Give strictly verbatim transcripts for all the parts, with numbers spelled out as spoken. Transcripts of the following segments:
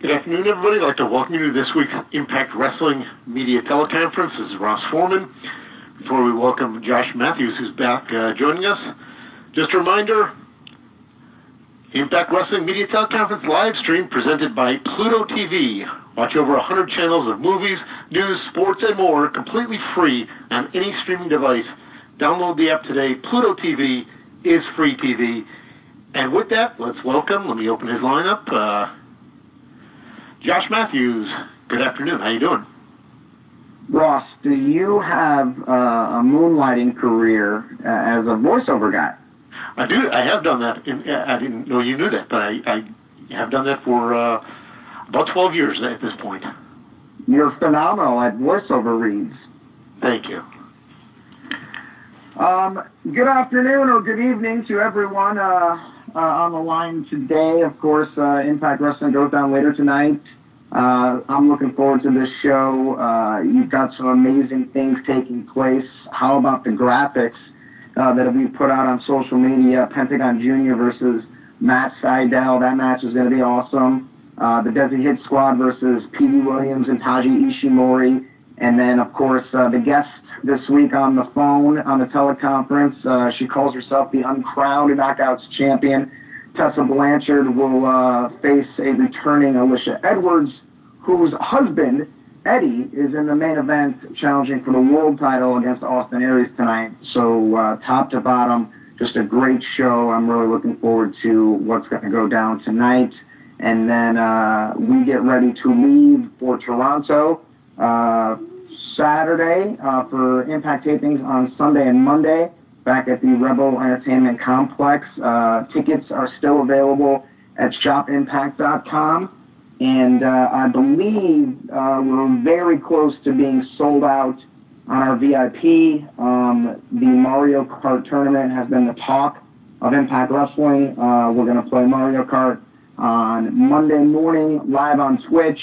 Good afternoon, everybody. I'd like to welcome you to this week's Impact Wrestling Media Teleconference. This is Ross Foreman. Before we welcome Josh Matthews, who's back uh, joining us, just a reminder, Impact Wrestling Media Teleconference live stream presented by Pluto T V. Watch over one hundred channels of movies, news, sports, and more completely free on any streaming device. Download the app today. Pluto T V is free T V. And with that, let's welcome, let me open his lineup, uh, Josh Matthews. Good afternoon. How you doing? Ross, do you have uh, a moonlighting career uh, as a voiceover guy? I do. I have done that. In, I didn't know you knew that, but I, I have done that for uh, about twelve years at this point. You're phenomenal at voiceover reads. Thank you. Um, good afternoon or good evening to everyone uh, uh, on the line today. Of course, uh, Impact Wrestling goes down later tonight. Uh, I'm looking forward to this show. Uh, you've got some amazing things taking place. How about the graphics uh, that have been put out on social media? Pentagon Junior versus Matt Sydal. That match is going to be awesome. Uh, the Desi Hit Squad versus P D Williams and Taji Ishimori. And then, of course, uh, the guest this week on the phone, on the teleconference, uh, she calls herself the uncrowned Knockouts champion. Tessa Blanchard will uh, face a returning Alicia Edwards, whose husband, Eddie, is in the main event challenging for the world title against Austin Aries tonight. So uh, top to bottom, just a great show. I'm really looking forward to what's going to go down tonight. And then uh, we get ready to leave for Toronto uh, Saturday uh, for Impact tapings on Sunday and Monday. Back at the Rebel Entertainment Complex. Uh, tickets are still available at shop impact dot com. And uh, I believe uh, we're very close to being sold out on our V I P. Um, the Mario Kart tournament has been the talk of Impact Wrestling. Uh, we're going to play Mario Kart on Monday morning live on Twitch.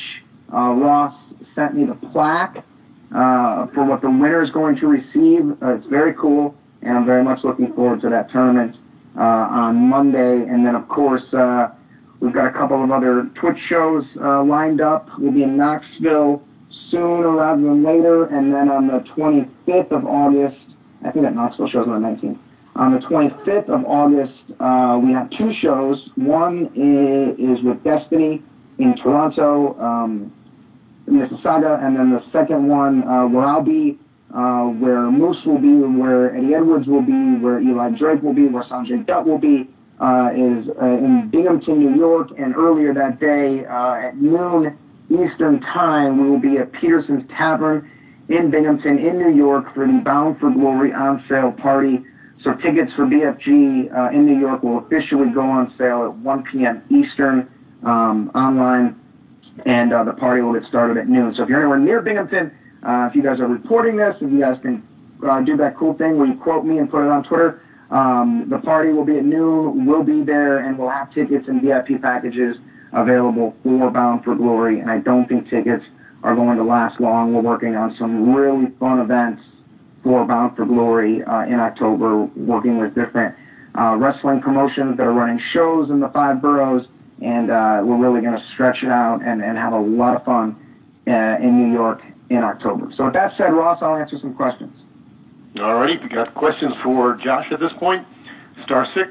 Uh, Ross sent me the plaque uh, for what the winner is going to receive. Uh, it's very cool. And I'm very much looking forward to that tournament uh, on Monday. And then, of course, uh, we've got a couple of other Twitch shows uh, lined up. We'll be in Knoxville sooner rather than later. And then on the twenty-fifth of August, I think that Knoxville show's on the nineteenth. On the twenty-fifth of August, uh, we have two shows. One is, is with Destiny in Toronto, um, Mississauga. And then the second one uh, where I'll be, Uh, where Moose will be, where Eddie Edwards will be, where Eli Drake will be, where Sanjay Dutt will be, uh, is uh, in Binghamton, New York. And earlier that day, uh, at noon Eastern Time, we will be at Peterson's Tavern in Binghamton, in New York, for the Bound for Glory on sale party. So tickets for B F G uh, in New York will officially go on sale at one p.m. Eastern um, online, and uh, the party will get started at noon. So if you're anywhere near Binghamton, Uh, if you guys are reporting this, if you guys can uh, do that cool thing where you quote me and put it on Twitter, um, the party will be at noon, we'll be there, and we'll have tickets and V I P packages available for Bound for Glory, and I don't think tickets are going to last long. We're working on some really fun events for Bound for Glory uh, in October, working with different uh, wrestling promotions that are running shows in the five boroughs, and uh, we're really going to stretch it out and, and have a lot of fun uh, in New York in October. So with that said, Ross, I'll answer some questions. All right. We got questions for Josh at this point. Star six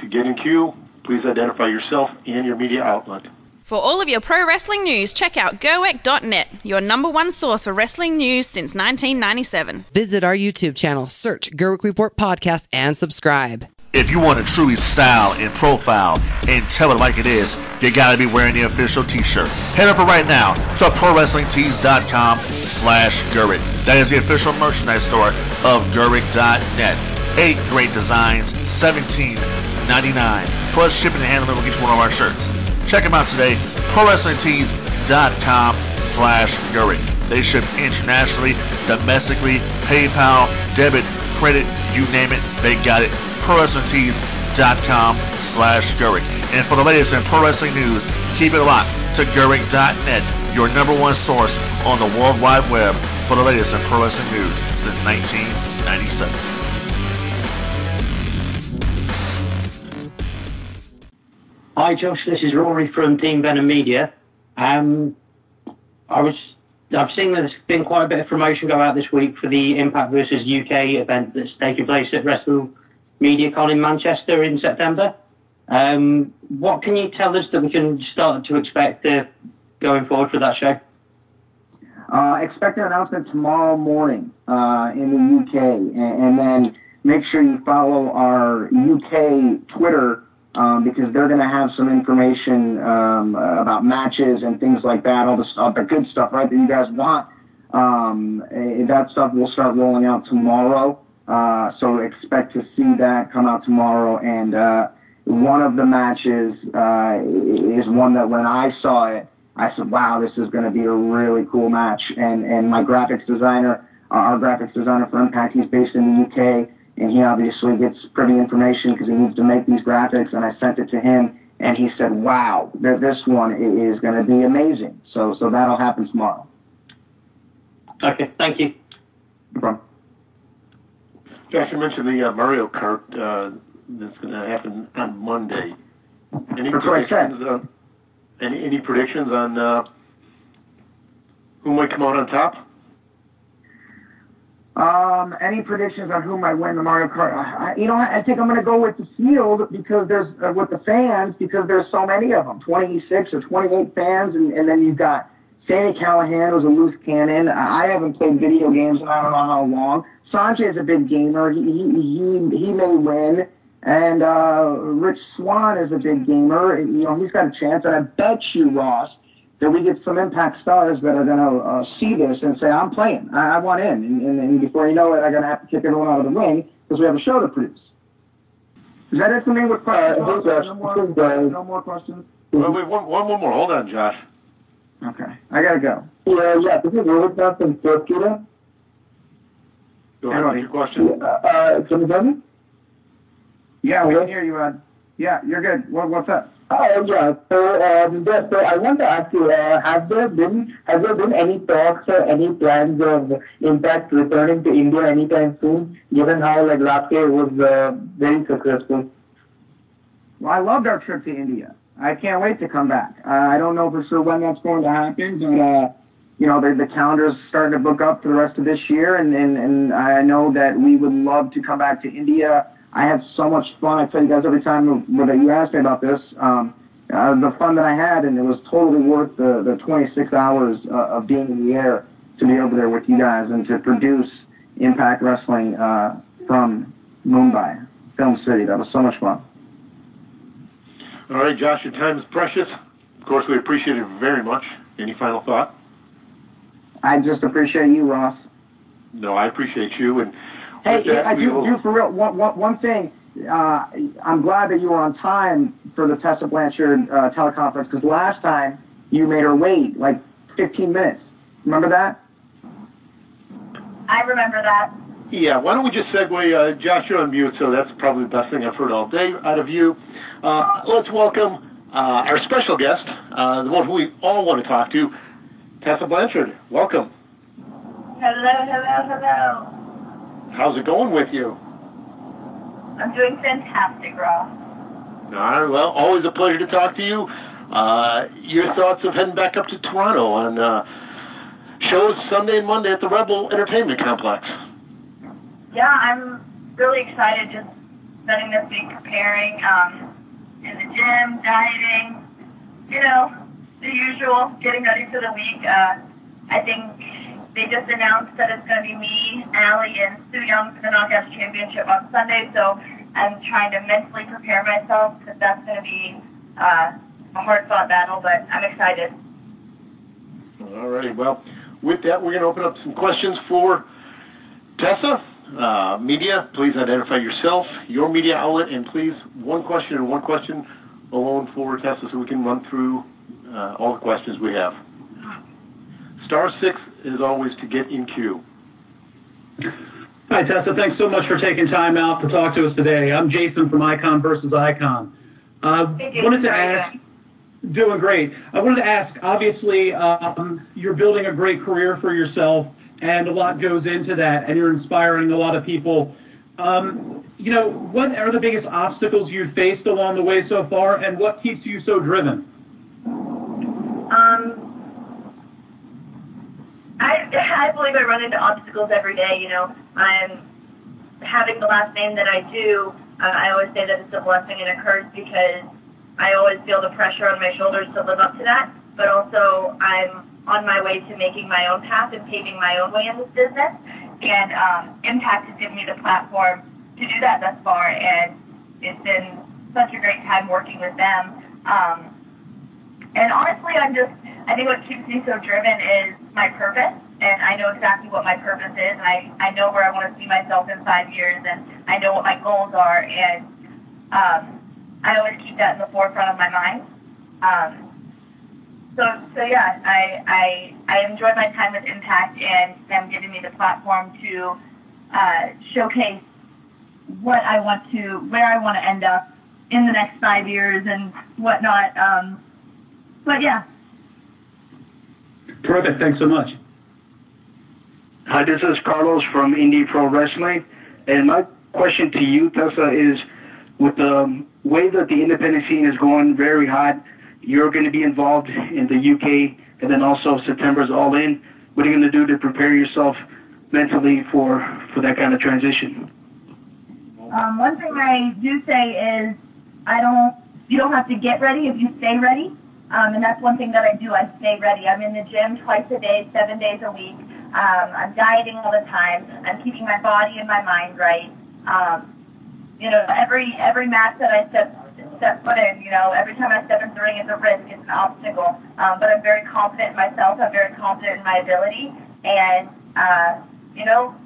to get in queue. Please identify yourself and your media outlet. For all of your pro wrestling news, check out Gerweck dot net, your number one source for wrestling news since nineteen ninety-seven. Visit our YouTube channel, search Gerweck Report Podcast, and subscribe. If you want to truly style and profile and tell it like it is, you got to be wearing the official t-shirt. Head over right now to pro wrestling tees dot com slash Gerweck. That is the official merchandise store of Gerweck dot net. Eight great designs, seventeen ninety-nine. Plus shipping and handling will get you one of our shirts. Check them out today, pro wrestling tees dot com slash Gerweck. They ship internationally, domestically, PayPal, debit, credit, you name it, they got it. pro wrestling tees dot com slash Gerweck. And for the latest in pro wrestling news, keep it locked to Gerweck dot net, your number one source on the World Wide Web for the latest in pro wrestling news since nineteen ninety-seven. Hi Josh, this is Rory from Team Venom Media. Um, I was, I've seen there's been quite a bit of promotion go out this week for the Impact versus U K event that's taking place at WrestleMediaCon in Manchester in September. Um, what can you tell us that we can start to expect uh, going forward for that show? Uh, expect an announcement tomorrow morning uh, in the U K, and, and then make sure you follow our U K Twitter um, because they're going to have some information um, about matches and things like that, all the, all the good stuff, right, that you guys want. Um, that stuff will start rolling out tomorrow, uh, so expect to see that come out tomorrow, and uh, one of the matches uh, is one that when I saw it, I said, wow, this is going to be a really cool match. And, and my graphics designer, uh, our graphics designer for Impact, he's based in the U K, and he obviously gets privy information because he needs to make these graphics, and I sent it to him, and he said, wow, th- this one is going to be amazing. So so that'll happen tomorrow. Okay, thank you. No problem. Josh, you mentioned the uh, Mario Kart uh, that's going to happen on Monday. Any that's what I said. Any any predictions on uh, who might come out on top? Um, any predictions on who might win the Mario Kart? I, you know, I think I'm going to go with the field because there's uh, with the fans because there's so many of them, twenty-six or twenty-eight fans, and, and then you've got Sandy Callahan, who's a loose cannon. I haven't played video games in I don't know how long. Sanjay is a big gamer. He he he, he may win. And uh, Rich Swan is a big gamer. You know, he's got a chance. And I bet you, Ross, that we get some Impact stars that are going to uh, see this and say, I'm playing. I, I want in. And, and, and before you know it, I'm going to have to kick everyone out of the ring because we have a show to produce. Is that it for me with questions? Uh, no, more, no more questions? Well, wait, one, one more. Hold on, Josh. Okay. I got to go. Yeah, yeah. This is Robert from Florida. Go ahead with your question. Uh, uh, can you hear me? Yeah, we can hear you, Ed. Yeah, you're good. What, what's up? Oh, yeah. So, um, yeah, so I want to ask you, uh, have there been have there been any talks or any plans of Impact returning to India anytime soon, given how like last year was uh, very successful? Well, I loved our trip to India. I can't wait to come back. Uh, I don't know for sure when that's going to happen, but uh, you know, the, the calendar's starting to book up for the rest of this year, and, and, and I know that we would love to come back to India. I had so much fun. I tell you guys every time that you asked me about this, um, uh, the fun that I had, and it was totally worth the, the twenty-six hours uh, of being in the air to be over there with you guys and to produce Impact Wrestling uh, from Mumbai, Film City. That was so much fun. All right, Josh, your time is precious. Of course, we appreciate it very much. Any final thought? I just appreciate you, Ross. No, I appreciate you, and hey, I do, do for real, one, one, one thing, uh, I'm glad that you were on time for the Tessa Blanchard uh, teleconference, because last time you made her wait like fifteen minutes. Remember that? I remember that. Yeah, why don't we just segue, uh, Josh, you're on mute, so that's probably the best thing I've heard all day out of you. Uh, let's welcome uh, our special guest, uh, the one who we all want to talk to, Tessa Blanchard. Welcome. Hello, hello, hello. How's it going with you? I'm doing fantastic, Ross. All right, well, always a pleasure to talk to you. Uh, your thoughts of heading back up to Toronto on uh, shows Sunday and Monday at the Rebel Entertainment Complex. Yeah, I'm really excited just spending this week preparing um, in the gym, dieting, you know, the usual, getting ready for the week. Uh, I think... They just announced that it's going to be me, Allie, and Su Yung for the Knockouts Championship on Sunday, so I'm trying to mentally prepare myself because that's going to be uh, a hard-fought battle, but I'm excited. All righty. Well, with that, we're going to open up some questions for Tessa. Uh, media, please identify yourself, your media outlet, and please, one question and one question alone for Tessa so we can run through uh, all the questions we have. Star six is always to get in queue. Hi, Tessa. Thanks so much for taking time out to talk to us today. I'm Jason from Icon versus Icon. Uh, hey, Jason, wanted to ask, doing great. I wanted to ask, obviously, um, you're building a great career for yourself, and a lot goes into that, and you're inspiring a lot of people. Um, you know, what are the biggest obstacles you've faced along the way so far, and what keeps you so driven? Um. I believe I run into obstacles every day. You know, I'm having the last name that I do. Uh, I always say that it's a blessing and a curse because I always feel the pressure on my shoulders to live up to that. But also, I'm on my way to making my own path and paving my own way in this business. And um, Impact has given me the platform to do that thus far, and it's been such a great time working with them. Um, and honestly, I'm just, I think what keeps me so driven is my purpose, and I know exactly what my purpose is, and I, I know where I want to see myself in five years, and I know what my goals are, and um, I always keep that in the forefront of my mind. Um, so, so yeah, I, I, I enjoyed my time with Impact, and them giving me the platform to uh, showcase what I want to, where I want to end up in the next five years and whatnot. Um, but yeah. Perfect. Thanks so much. Hi, this is Carlos from Indie Pro Wrestling. And my question to you, Tessa, is with the way that the independent scene is going very hot, you're going to be involved in the U K and then also September's All-In. What are you going to do to prepare yourself mentally for, for that kind of transition? Um, one thing I do say is I don't, you don't have to get ready if you stay ready. Um, and that's one thing that I do, I stay ready. I'm in the gym twice a day, seven days a week. Um, I'm dieting all the time. I'm keeping my body and my mind right. Um, you know, every every match that I step, step foot in, you know, every time I step into the ring, it's a risk, it's an obstacle. Um, but I'm very confident in myself. I'm very confident in my ability. And, uh, you know,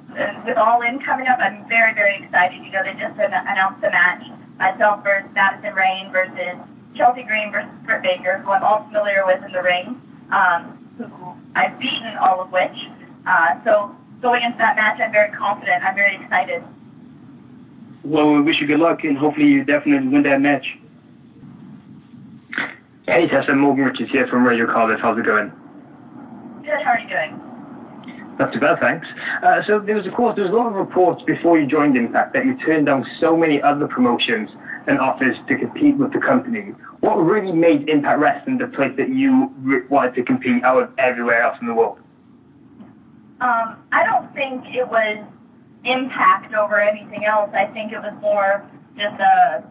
with All In coming up, I'm very, very excited. You know, they just announced the match, myself versus Madison Rain versus Chelsea Green versus Britt Baker, who I'm all familiar with in the ring, um, who I've beaten, all of which. Uh, so going into that match, I'm very confident. I'm very excited. Well, we wish you good luck, and hopefully you definitely win that match. Hey, Tessa, Morgan Richards here from Radio Cardiff. How's it going? Good. How are you doing? Not too bad, thanks. Uh, so there was, of course, there was a lot of reports before you joined Impact that you turned down so many other promotions and offers to compete with the company. What really made Impact Wrestling the place that you re- wanted to compete out of everywhere else in the world? Um, I don't think it was Impact over anything else. I think it was more just a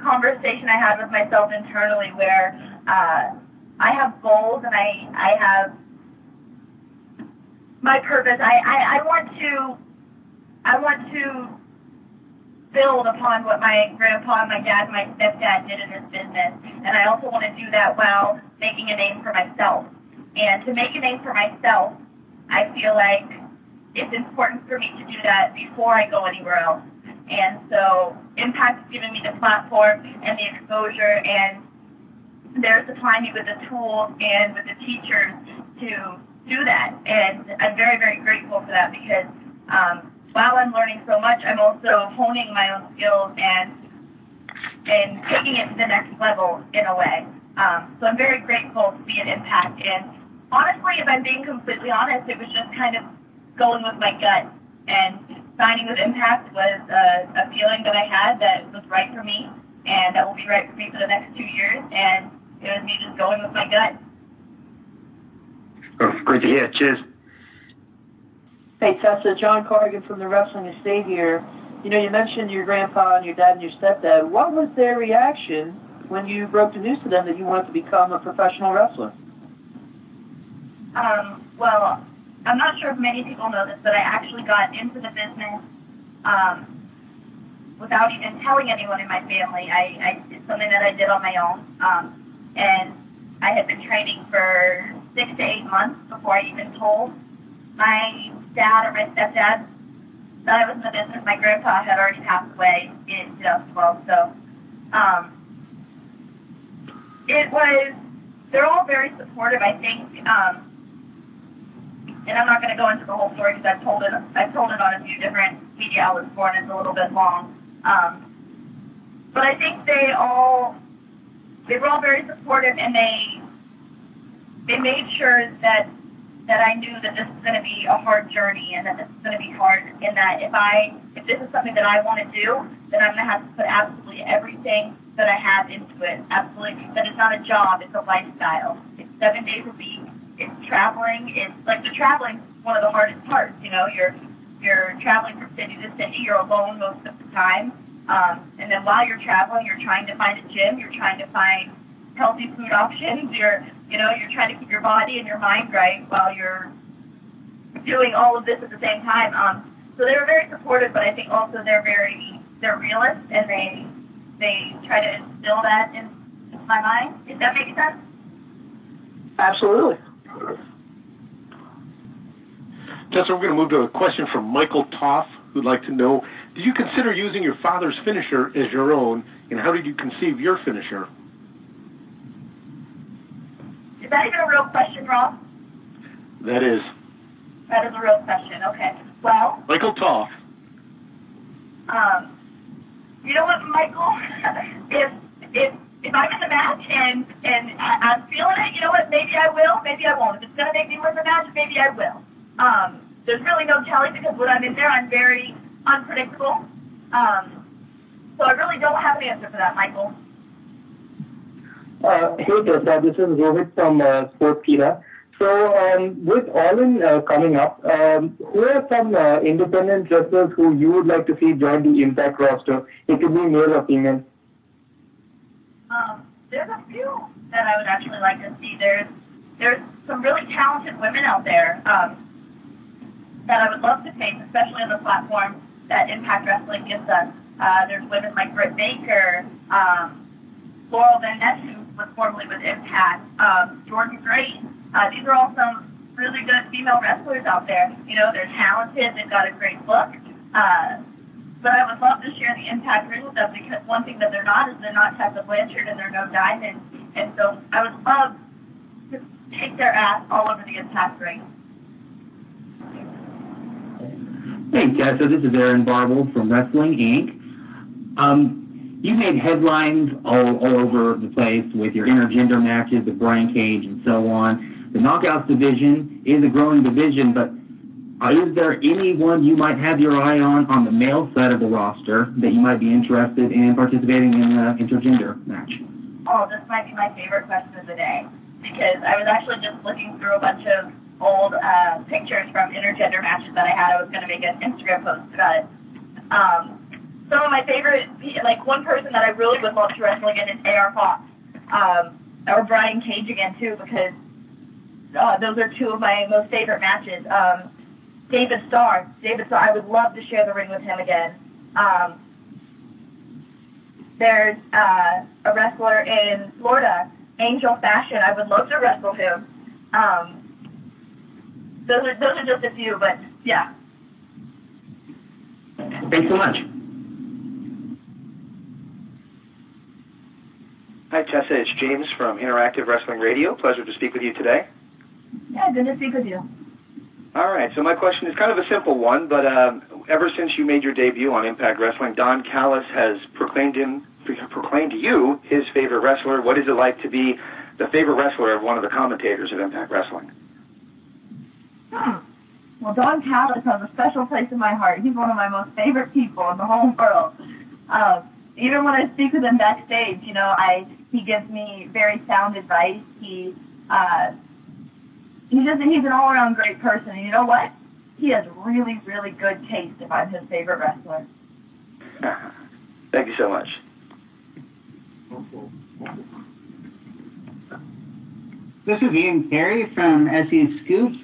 conversation I had with myself internally where uh, I have goals and I, I have my purpose. I, I, I want to I want to build upon what my grandpa and my dad and my stepdad did in this business, and I also want to do that while making a name for myself. And to make a name for myself, I feel like it's important for me to do that before I go anywhere else. And so Impact has given me the platform and the exposure, and they're supplying me with the tools and with the teachers to do that. And I'm very, very grateful for that because um, while I'm learning so much, I'm also honing my own skills and and taking it to the next level in a way. Um, so I'm very grateful to be an Impact. And honestly, if I'm being completely honest, it was just kind of going with my gut. And signing with Impact was a, a feeling that I had that was right for me and that will be right for me for the next two years. And it was me just going with my gut. Oh, great to hear. Cheers. Hey, Tessa, John Corrigan from the Wrestling Estate here. You know, you mentioned your grandpa and your dad and your stepdad. What was their reaction when you broke the news to them that you wanted to become a professional wrestler? Um, well, I'm not sure if many people know this, but I actually got into the business um, without even telling anyone in my family. I, I it's something that I did on my own, um, and I had been training for six to eight months before I even told my dad or my stepdad that I was in the business. My grandpa had already passed away in twenty twelve, so um, it was, they're all very supportive, I think, um, and I'm not going to go into the whole story because I've told it, I've told it on a few different media outlets for and it's a little bit long, um, but I think they all, they were all very supportive, and they They made sure that that I knew that this is going to be a hard journey and that this is going to be hard, and that if I if this is something that I want to do, then I'm going to have to put absolutely everything that I have into it. Absolutely. That it's not a job, it's a lifestyle. It's seven days a week. It's traveling is like the traveling's one of the hardest parts. You know, you're you're traveling from city to city. You're alone most of the time, um, and then while you're traveling, you're trying to find a gym. You're trying to find healthy food options. You're you know you're trying to keep your body and your mind right while you're doing all of this at the same time. Um, so they were very supportive, but I think also they're very they're realists, and they they try to instill that in my mind. Does that make sense? Absolutely. Tessa, we're going to move to a question from Michael Toff, who'd like to know, did you consider using your father's finisher as your own, and how did you conceive your finisher? Is that even a real question, Rob? That is. That is a real question, okay. Well, Michael Toff. Um, you know what, Michael? if if if I'm in the match and and I, I'm feeling it, you know what? Maybe I will, maybe I won't. If it's gonna make me win the match, maybe I will. Um, there's really no telling because when I'm in there, I'm very unpredictable. Um, so I really don't have an answer for that, Michael. Uh, hey, Tessa. This is Rohit from uh, Sportkina. So um, with All-In uh, coming up, um, who are some uh, independent wrestlers who you would like to see join the Impact roster? It could be male or female. Um, there's a few that I would actually like to see. There's there's some really talented women out there um, that I would love to face, especially on the platform that Impact Wrestling gives us. Uh, there's women like Britt Baker, um, Laurel Van Ness, who was formerly with Impact, um, Jordan Grace. Uh, these are all some really good female wrestlers out there. You know, they're talented, they've got a great look. Uh, but I would love to share the Impact ring with them because one thing that they're not is they're not Tessa Blanchard and they're no Diamond. And so I would love to take their ass all over the Impact ring. Hey, Tessa, this is Aaron Barble from Wrestling Incorporated. Um, you made headlines all, all over the place with your intergender matches with Brian Cage and so on. The Knockouts division is a growing division, but is there anyone you might have your eye on on the male side of the roster that you might be interested in participating in an intergender match? Oh, this might be my favorite question of the day because I was actually just looking through a bunch of old uh, pictures from intergender matches that I had. I was going to make an Instagram post about it. Um, some of my favorite, like one person that I really would love to wrestle again is A R Fox um, or Brian Cage again too because Uh, those are two of my most favorite matches. Um, David Starr. David Starr, I would love to share the ring with him again. Um, there's uh, a wrestler in Florida, Angel Fashion. I would love to wrestle him. Um, those are those are just a few, but yeah. Thanks so much. Hi, Tessa. It's James from Interactive Wrestling Radio. Pleasure to speak with you today. Yeah, good to speak with you. All right, so my question is kind of a simple one, but um, ever since you made your debut on Impact Wrestling, Don Callis has proclaimed him, proclaimed you his favorite wrestler. What is it like to be the favorite wrestler of one of the commentators of Impact Wrestling? Hmm. Well, Don Callis has a special place in my heart. He's one of my most favorite people in the whole world. Um, even when I speak with him backstage, you know, I he gives me very sound advice. He... Uh, He's just, he's an all-around great person, and you know what? He has really, really good taste if I'm his favorite wrestler. Thank you so much. This is Ian Carey from S E Scoops.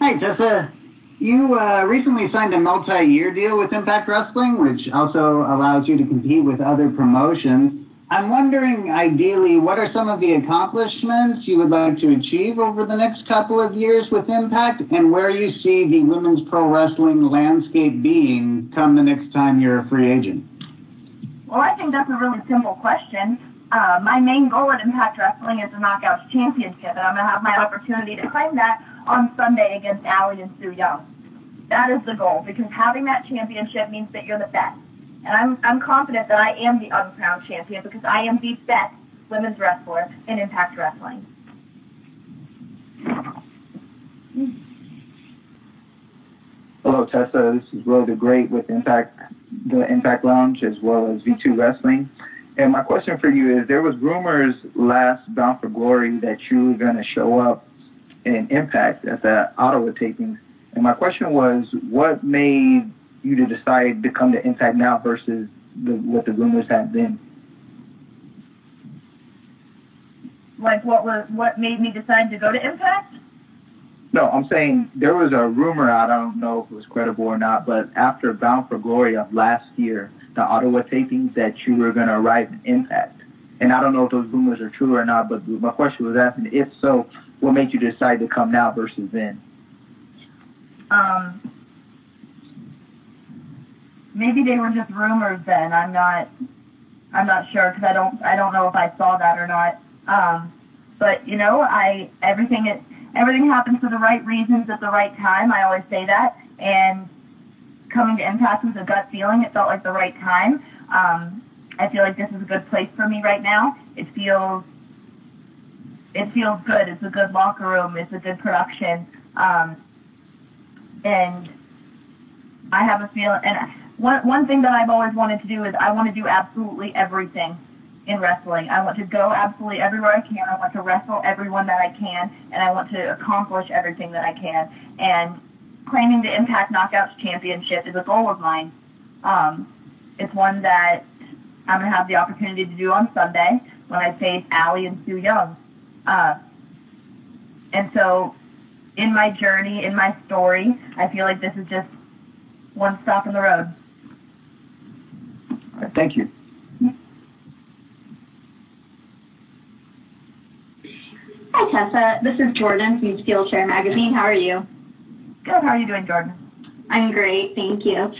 Hi, Tessa. You uh, recently signed a multi-year deal with Impact Wrestling, which also allows you to compete with other promotions. I'm wondering, ideally, what are some of the accomplishments you would like to achieve over the next couple of years with Impact, and where you see the women's pro wrestling landscape being come the next time you're a free agent? Well, I think that's a really simple question. Uh, my main goal at Impact Wrestling is the Knockouts Championship, and I'm going to have my opportunity to claim that on Sunday against Allie and Su Yung. That is the goal, because having that championship means that you're the best. And I'm, I'm confident that I am the uncrowned champion because I am the best women's wrestler in Impact Wrestling. Hello, Tessa. This is Will the Great with Impact, the Impact Lounge, as well as V two Wrestling. And my question for you is, there was rumors last Bound for Glory that you were going to show up in Impact at the Ottawa tapings. And my question was, what made you to decide to come to Impact now versus the, what the rumors had been? Like, what was what made me decide to go to Impact? No, I'm saying there was a rumor, I don't know if it was credible or not, but after Bound for Glory of last year, the Ottawa tapings, that you were going to arrive at Impact. And I don't know if those rumors are true or not, but my question was asking, if so, what made you decide to come now versus then? Um, maybe they were just rumors then. I'm not, I'm not sure because I don't, I don't know if I saw that or not. Um, but you know, I everything it everything happens for the right reasons at the right time. I always say that. And coming to Impact was a gut feeling. It felt like the right time. Um, I feel like this is a good place for me right now. It feels, it feels good. It's a good locker room. It's a good production. Um, And I have a feeling, and one one thing that I've always wanted to do is I want to do absolutely everything in wrestling. I want to go absolutely everywhere I can. I want to wrestle everyone that I can, and I want to accomplish everything that I can. And claiming the Impact Knockouts Championship is a goal of mine. Um, it's one that I'm going to have the opportunity to do on Sunday when I face Allie and Su Yung. Uh, and so... in my journey, in my story, I feel like this is just one stop on the road. All right, thank you. Hi, Tessa. This is Jordan from Skillshare Magazine. How are you? Good. How are you doing, Jordan? I'm great. Thank you.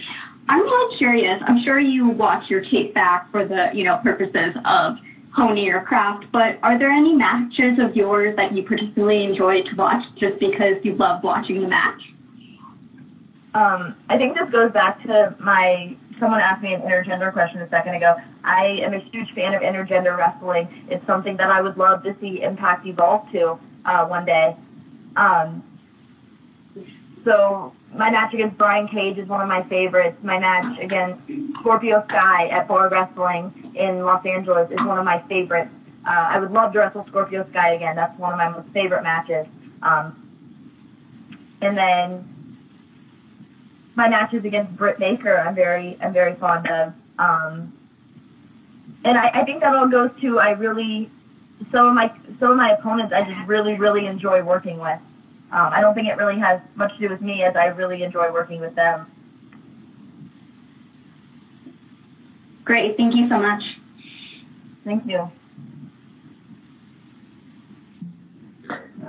I'm really curious. I'm sure you watch your tape back for the, you know, purposes of honing your craft, but are there any matches of yours that you particularly enjoy to watch just because you love watching the match? Um, I think this goes back to my, someone asked me an intergender question a second ago. I am a huge fan of intergender wrestling. It's something that I would love to see Impact evolve to uh, one day. Um, so my match against Brian Cage is one of my favorites. My match against Scorpio Sky at Bar Wrestling in Los Angeles is one of my favorites. Uh, I would love to wrestle Scorpio Sky again. That's one of my most favorite matches. Um, and then my matches against Britt Baker, I'm very, I'm very fond of. Um, and I, I think that all goes to I really some of my some of my opponents I just really really enjoy working with. Um, I don't think it really has much to do with me as I really enjoy working with them. Great. Thank you so much. Thank you.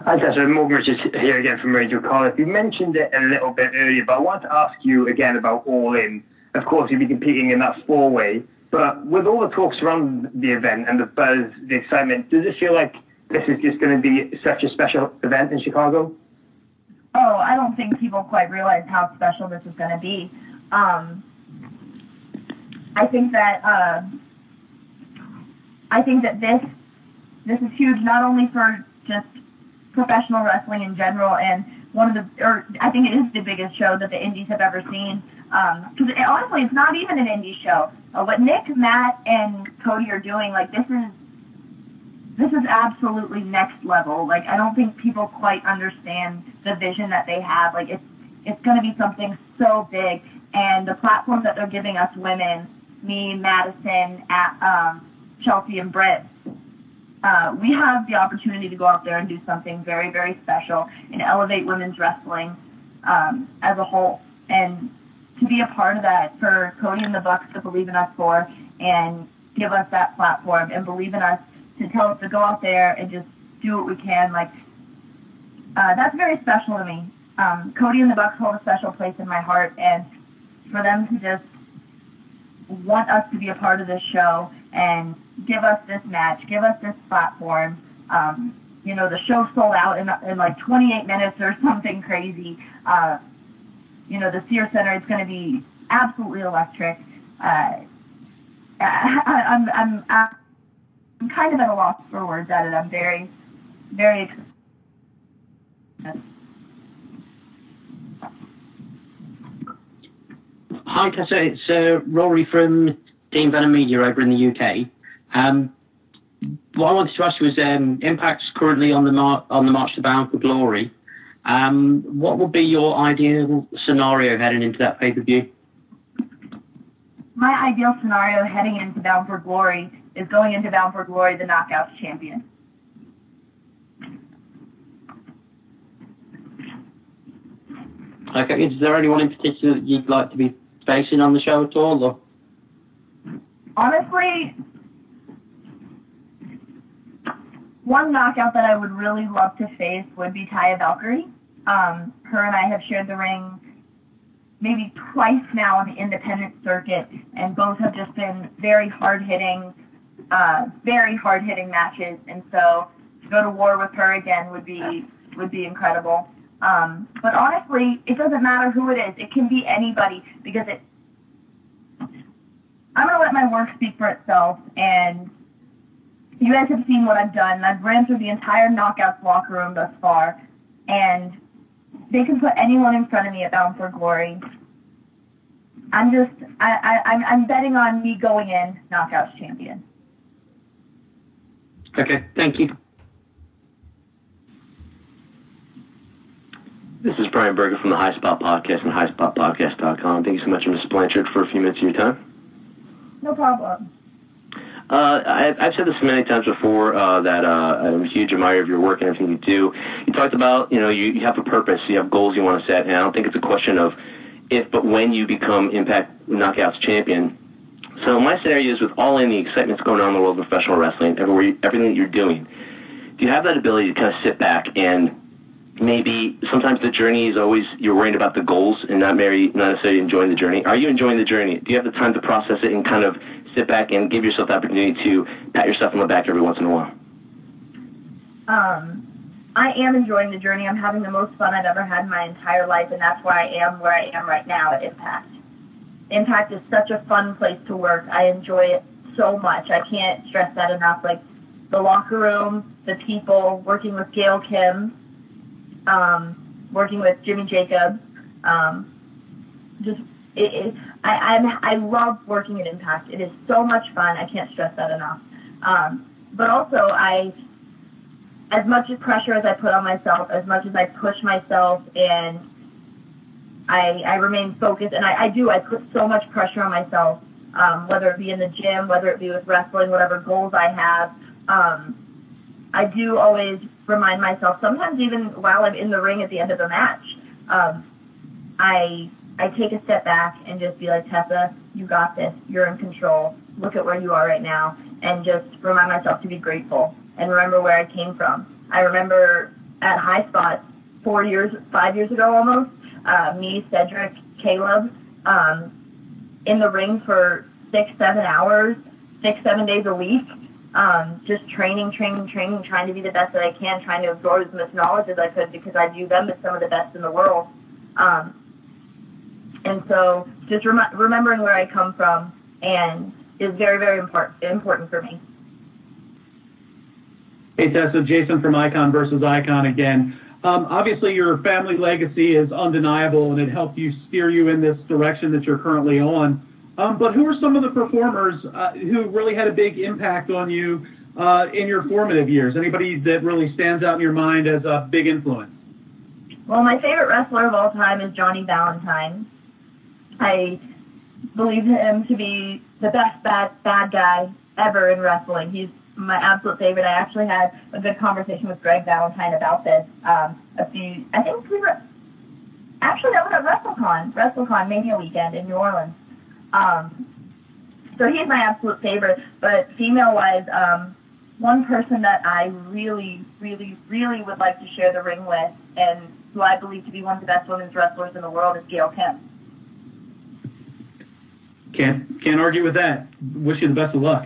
Hi, Tessa. Morgan Richards here again from Radio Cardiff. You mentioned it a little bit earlier, but I want to ask you again about All-In. Of course, you'll be competing in that four-way, but with all the talks around the event and the buzz, the excitement, does it feel like this is just going to be such a special event in Chicago? Oh, I don't think people quite realize how special this is going to be. Um, I think that uh, I think that this this is huge, not only for just professional wrestling in general, and one of the, or I think it is the biggest show that the indies have ever seen. Because um, it, honestly, it's not even an indie show. Uh, what Nick, Matt, and Cody are doing, like this is this is absolutely next level. Like I don't think people quite understand the vision that they have. Like it's it's going to be something so big. And the platform that they're giving us women, me, Madison, at, um, Chelsea, and Britt, uh, we have the opportunity to go out there and do something very, very special and elevate women's wrestling um, as a whole. And to be a part of that, for Cody and the Bucks to believe in us for and give us that platform and believe in us to tell us to go out there and just do what we can, like uh, that's very special to me. Um, Cody and the Bucks hold a special place in my heart, and for them to just want us to be a part of this show and give us this match, give us this platform. Um, you know, the show sold out in, in like twenty-eight minutes or something crazy. Uh, you know, the Sears Center is going to be absolutely electric. Uh, I, I'm, I'm, I'm kind of at a loss for words at it. I'm very, very excited. Hi, Tessa. It's uh, Rory from Dean Venom Media over in the U K. Um, what I wanted to ask you is, um, Impact's currently on the mar- on the march to Bound for Glory. Um, what would be your ideal scenario heading into that pay-per-view? My ideal scenario heading into Bound for Glory is going into Bound for Glory the Knockouts champion. Okay, is there anyone in particular that you'd like to be facing on the show at all? Or? Honestly, one knockout that I would really love to face would be Taya Valkyrie. Um, her and I have shared the ring maybe twice now on the independent circuit, and both have just been very hard-hitting, uh, very hard-hitting matches. And so to go to war with her again would be would be incredible. Um, but honestly, it doesn't matter who it is. It can be anybody, because it. I'm going to let my work speak for itself, and you guys have seen what I've done, and I've ran through the entire Knockouts locker room thus far, and they can put anyone in front of me at Bound for Glory. I'm just, I, I, I'm, I'm betting on me going in Knockouts champion. Okay, thank you. This is Brian Berger from the High Spot Podcast and high spot podcast dot com. Thank you so much, Miz Blanchard, for a few minutes of your time. No problem. Uh, I, I've said this many times before uh, that uh, I'm a huge admirer of your work and everything you do. You talked about, you know, you, you have a purpose, you have goals you want to set, and I don't think it's a question of if but when you become Impact Knockouts champion. So my scenario is, with all in the excitement's going on in the world of professional wrestling, everywhere you, everything that you're doing, do you have that ability to kind of sit back and maybe sometimes the journey is always you're worrying about the goals and not, very, not necessarily enjoying the journey. Are you enjoying the journey? Do you have the time to process it and kind of sit back and give yourself the opportunity to pat yourself on the back every once in a while? Um, I am enjoying the journey. I'm having the most fun I've ever had in my entire life, and that's why I am where I am right now at Impact. Impact is such a fun place to work. I enjoy it so much. I can't stress that enough. Like, the locker room, the people, working with Gail Kim, Um, working with Jimmy Jacobs, um, just it, it, I I'm, I love working at Impact. It is so much fun. I can't stress that enough. Um, but also, I, as much pressure as I put on myself, as much as I push myself, and I I remain focused, and I, I do I put so much pressure on myself, um, whether it be in the gym, whether it be with wrestling, whatever goals I have. Um, I do always remind myself, sometimes even while I'm in the ring at the end of a match, um, I I take a step back and just be like, Tessa, you got this. You're in control. Look at where you are right now. And just remind myself to be grateful and remember where I came from. I remember at High Spot four years, five years ago almost, uh, me, Cedric, Caleb, um, in the ring for six, seven hours, six, seven days a week. Um, just training, training, training, trying to be the best that I can, trying to absorb as much knowledge as I could, because I view them as some of the best in the world. Um, and so just rem- remembering where I come from and is very, very import- important for me. Hey, Tessa, Jason from Icon versus Icon again. Um, obviously, your family legacy is undeniable, and it helped you steer you in this direction that you're currently on. Um, but who are some of the performers uh, who really had a big impact on you uh, in your formative years? Anybody that really stands out in your mind as a big influence? Well, my favorite wrestler of all time is Johnny Valentine. I believe him to be the best bad, bad guy ever in wrestling. He's my absolute favorite. I actually had a good conversation with Greg Valentine about this. Um, a few, I think we were actually that was at WrestleCon, WrestleCon Mania weekend in New Orleans. Um, so he's my absolute favorite, but female-wise, um, one person that I really, really, really would like to share the ring with, and who I believe to be one of the best women's wrestlers in the world, is Gail Kim. Can't, can't argue with that. Wish you the best of luck.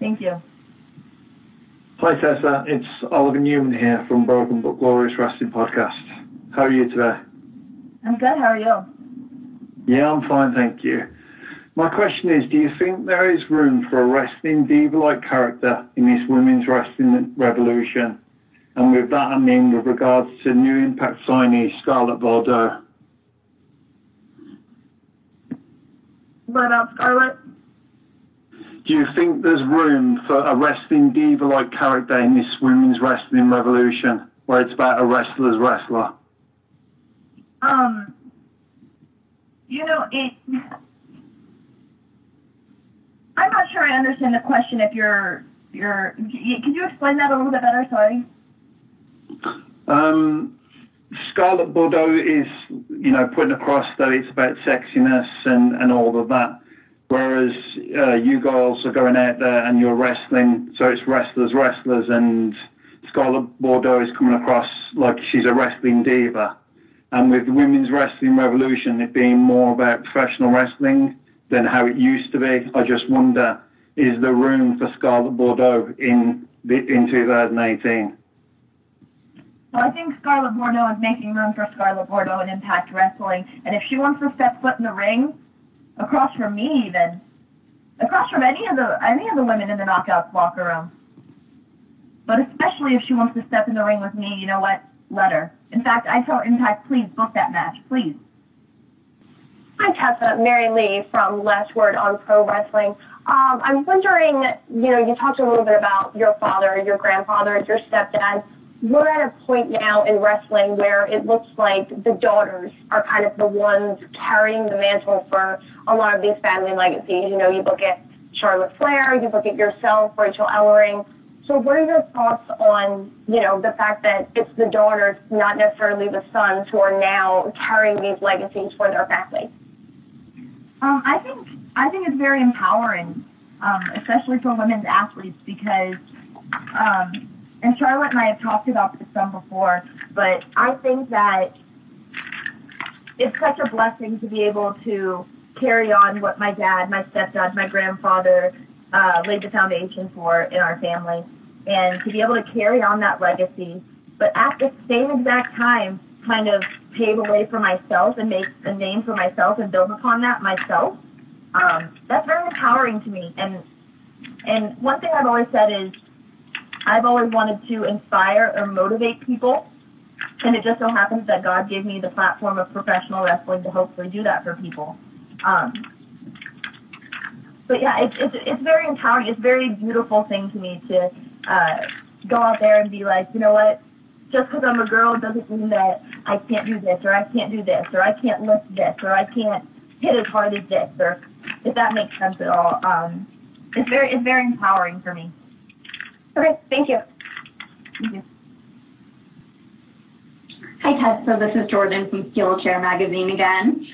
Thank you. Hi, Tessa. It's Oliver Newman here from Broken But Glorious Wrestling Podcast. How are you today? I'm good. How are you? Yeah, I'm fine, thank you. My question is, do you think there is room for a wrestling diva-like character in this women's wrestling revolution? And with that, I mean with regards to new Impact signee Scarlett Bordeaux. What about Scarlett? Do you think there's room for a wrestling diva-like character in this women's wrestling revolution, where it's about a wrestler's wrestler? Um, you know, it... I'm not sure I understand the question. If you're... you're could you explain that a little bit better? Sorry. Um, Scarlet Bordeaux is, you know, putting across that it's about sexiness and, and all of that. Whereas uh, you guys are going out there and you're wrestling, so it's wrestlers, wrestlers, and Scarlet Bordeaux is coming across like she's a wrestling diva. And with the women's wrestling revolution, it being more about professional wrestling than how it used to be, I just wonder, is there room for Scarlet Bordeaux in the, in two thousand eighteen? Well, I think Scarlet Bordeaux is making room for Scarlet Bordeaux in Impact Wrestling. And if she wants to step foot in the ring, across from me, even. Across from any of the any of the women in the Knockouts locker room. But especially if she wants to step in the ring with me, you know what? Let her. In fact, I tell Impact, please book that match, please. Hi, Tessa. Mary Lee from Last Word on Pro Wrestling. Um, I'm wondering, you know, you talked a little bit about your father, your grandfather, your stepdad. We're at a point now in wrestling where it looks like the daughters are kind of the ones carrying the mantle for a lot of these family legacies. You know, you look at Charlotte Flair, you look at yourself, Rachel Ellering. So what are your thoughts on, you know, the fact that it's the daughters, not necessarily the sons, who are now carrying these legacies for their family? Um, I think I think it's very empowering, um, especially for women's athletes, because um, and Charlotte and I have talked about this some before, but I think that it's such a blessing to be able to carry on what my dad, my stepdad, my grandfather uh, laid the foundation for in our family, and to be able to carry on that legacy, but at the same exact time, kind of pave a way for myself and make a name for myself and build upon that myself. Um, that's very empowering to me. And and one thing I've always said is, I've always wanted to inspire or motivate people, and it just so happens that God gave me the platform of professional wrestling to hopefully do that for people. Um, but yeah, it's, it's it's very empowering. It's a very beautiful thing to me to uh, go out there and be like, you know what, just because I'm a girl doesn't mean that I can't do this, or I can't do this, or I can't lift this, or I can't hit as hard as this, or if that makes sense at all. Um, it's very it's very empowering for me. Okay, thank you. Thank you. Hi, Tessa. This is Jordan from Skillshare Magazine again.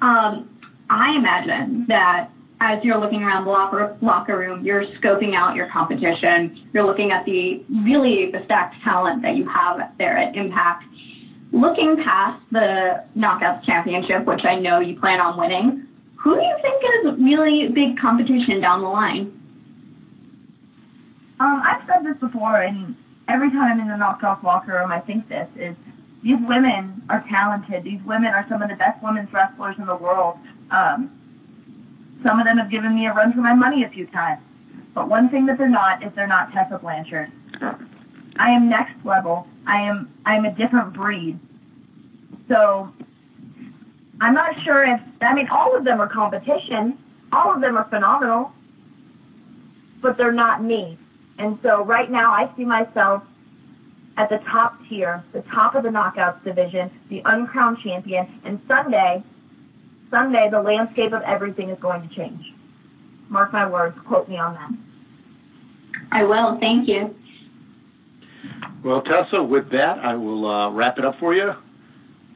Um, I imagine that as you're looking around the locker, locker room, you're scoping out your competition. You're looking at the really the stacked talent that you have there at Impact. Looking past the Knockouts Championship, which I know you plan on winning, who do you think is really big competition down the line? Um, I've said this before, and every time I'm in the Knockouts locker room, I think this is, these women are talented. These women are some of the best women's wrestlers in the world. Um, some of them have given me a run for my money a few times. But one thing that they're not is they're not Tessa Blanchard. I am next level. I am I am a different breed. So I'm not sure if, I mean, all of them are competition. All of them are phenomenal. But they're not me. And so right now I see myself at the top tier, the top of the Knockouts division, the uncrowned champion, and Sunday, Sunday the landscape of everything is going to change. Mark my words, quote me on that. I will, thank you. Well, Tessa, with that, I will uh, wrap it up for you.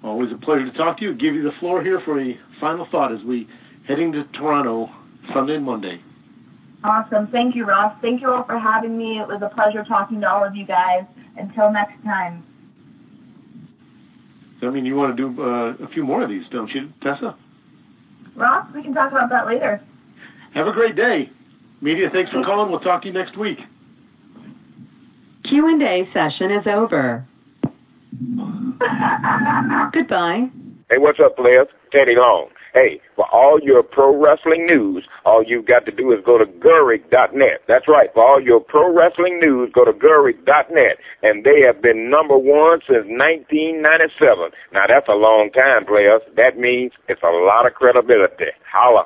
Always a pleasure to talk to you. Give you the floor here for a final thought as we heading to Toronto Sunday and Monday. Awesome. Thank you, Ross. Thank you all for having me. It was a pleasure talking to all of you guys. Until next time. So, I mean, you want to do uh, a few more of these, don't you, Tessa? Ross, we can talk about that later. Have a great day. Media, thanks for calling. We'll talk to you next week. Q and A session is over. Goodbye. Hey, what's up, players? Teddy Long. Hey, for all your pro wrestling news, all you've got to do is go to Gerweck dot net. That's right. For all your pro wrestling news, go to Gerweck dot net. And they have been number one since nineteen ninety-seven. Now, that's a long time, players. That means it's a lot of credibility. Holla.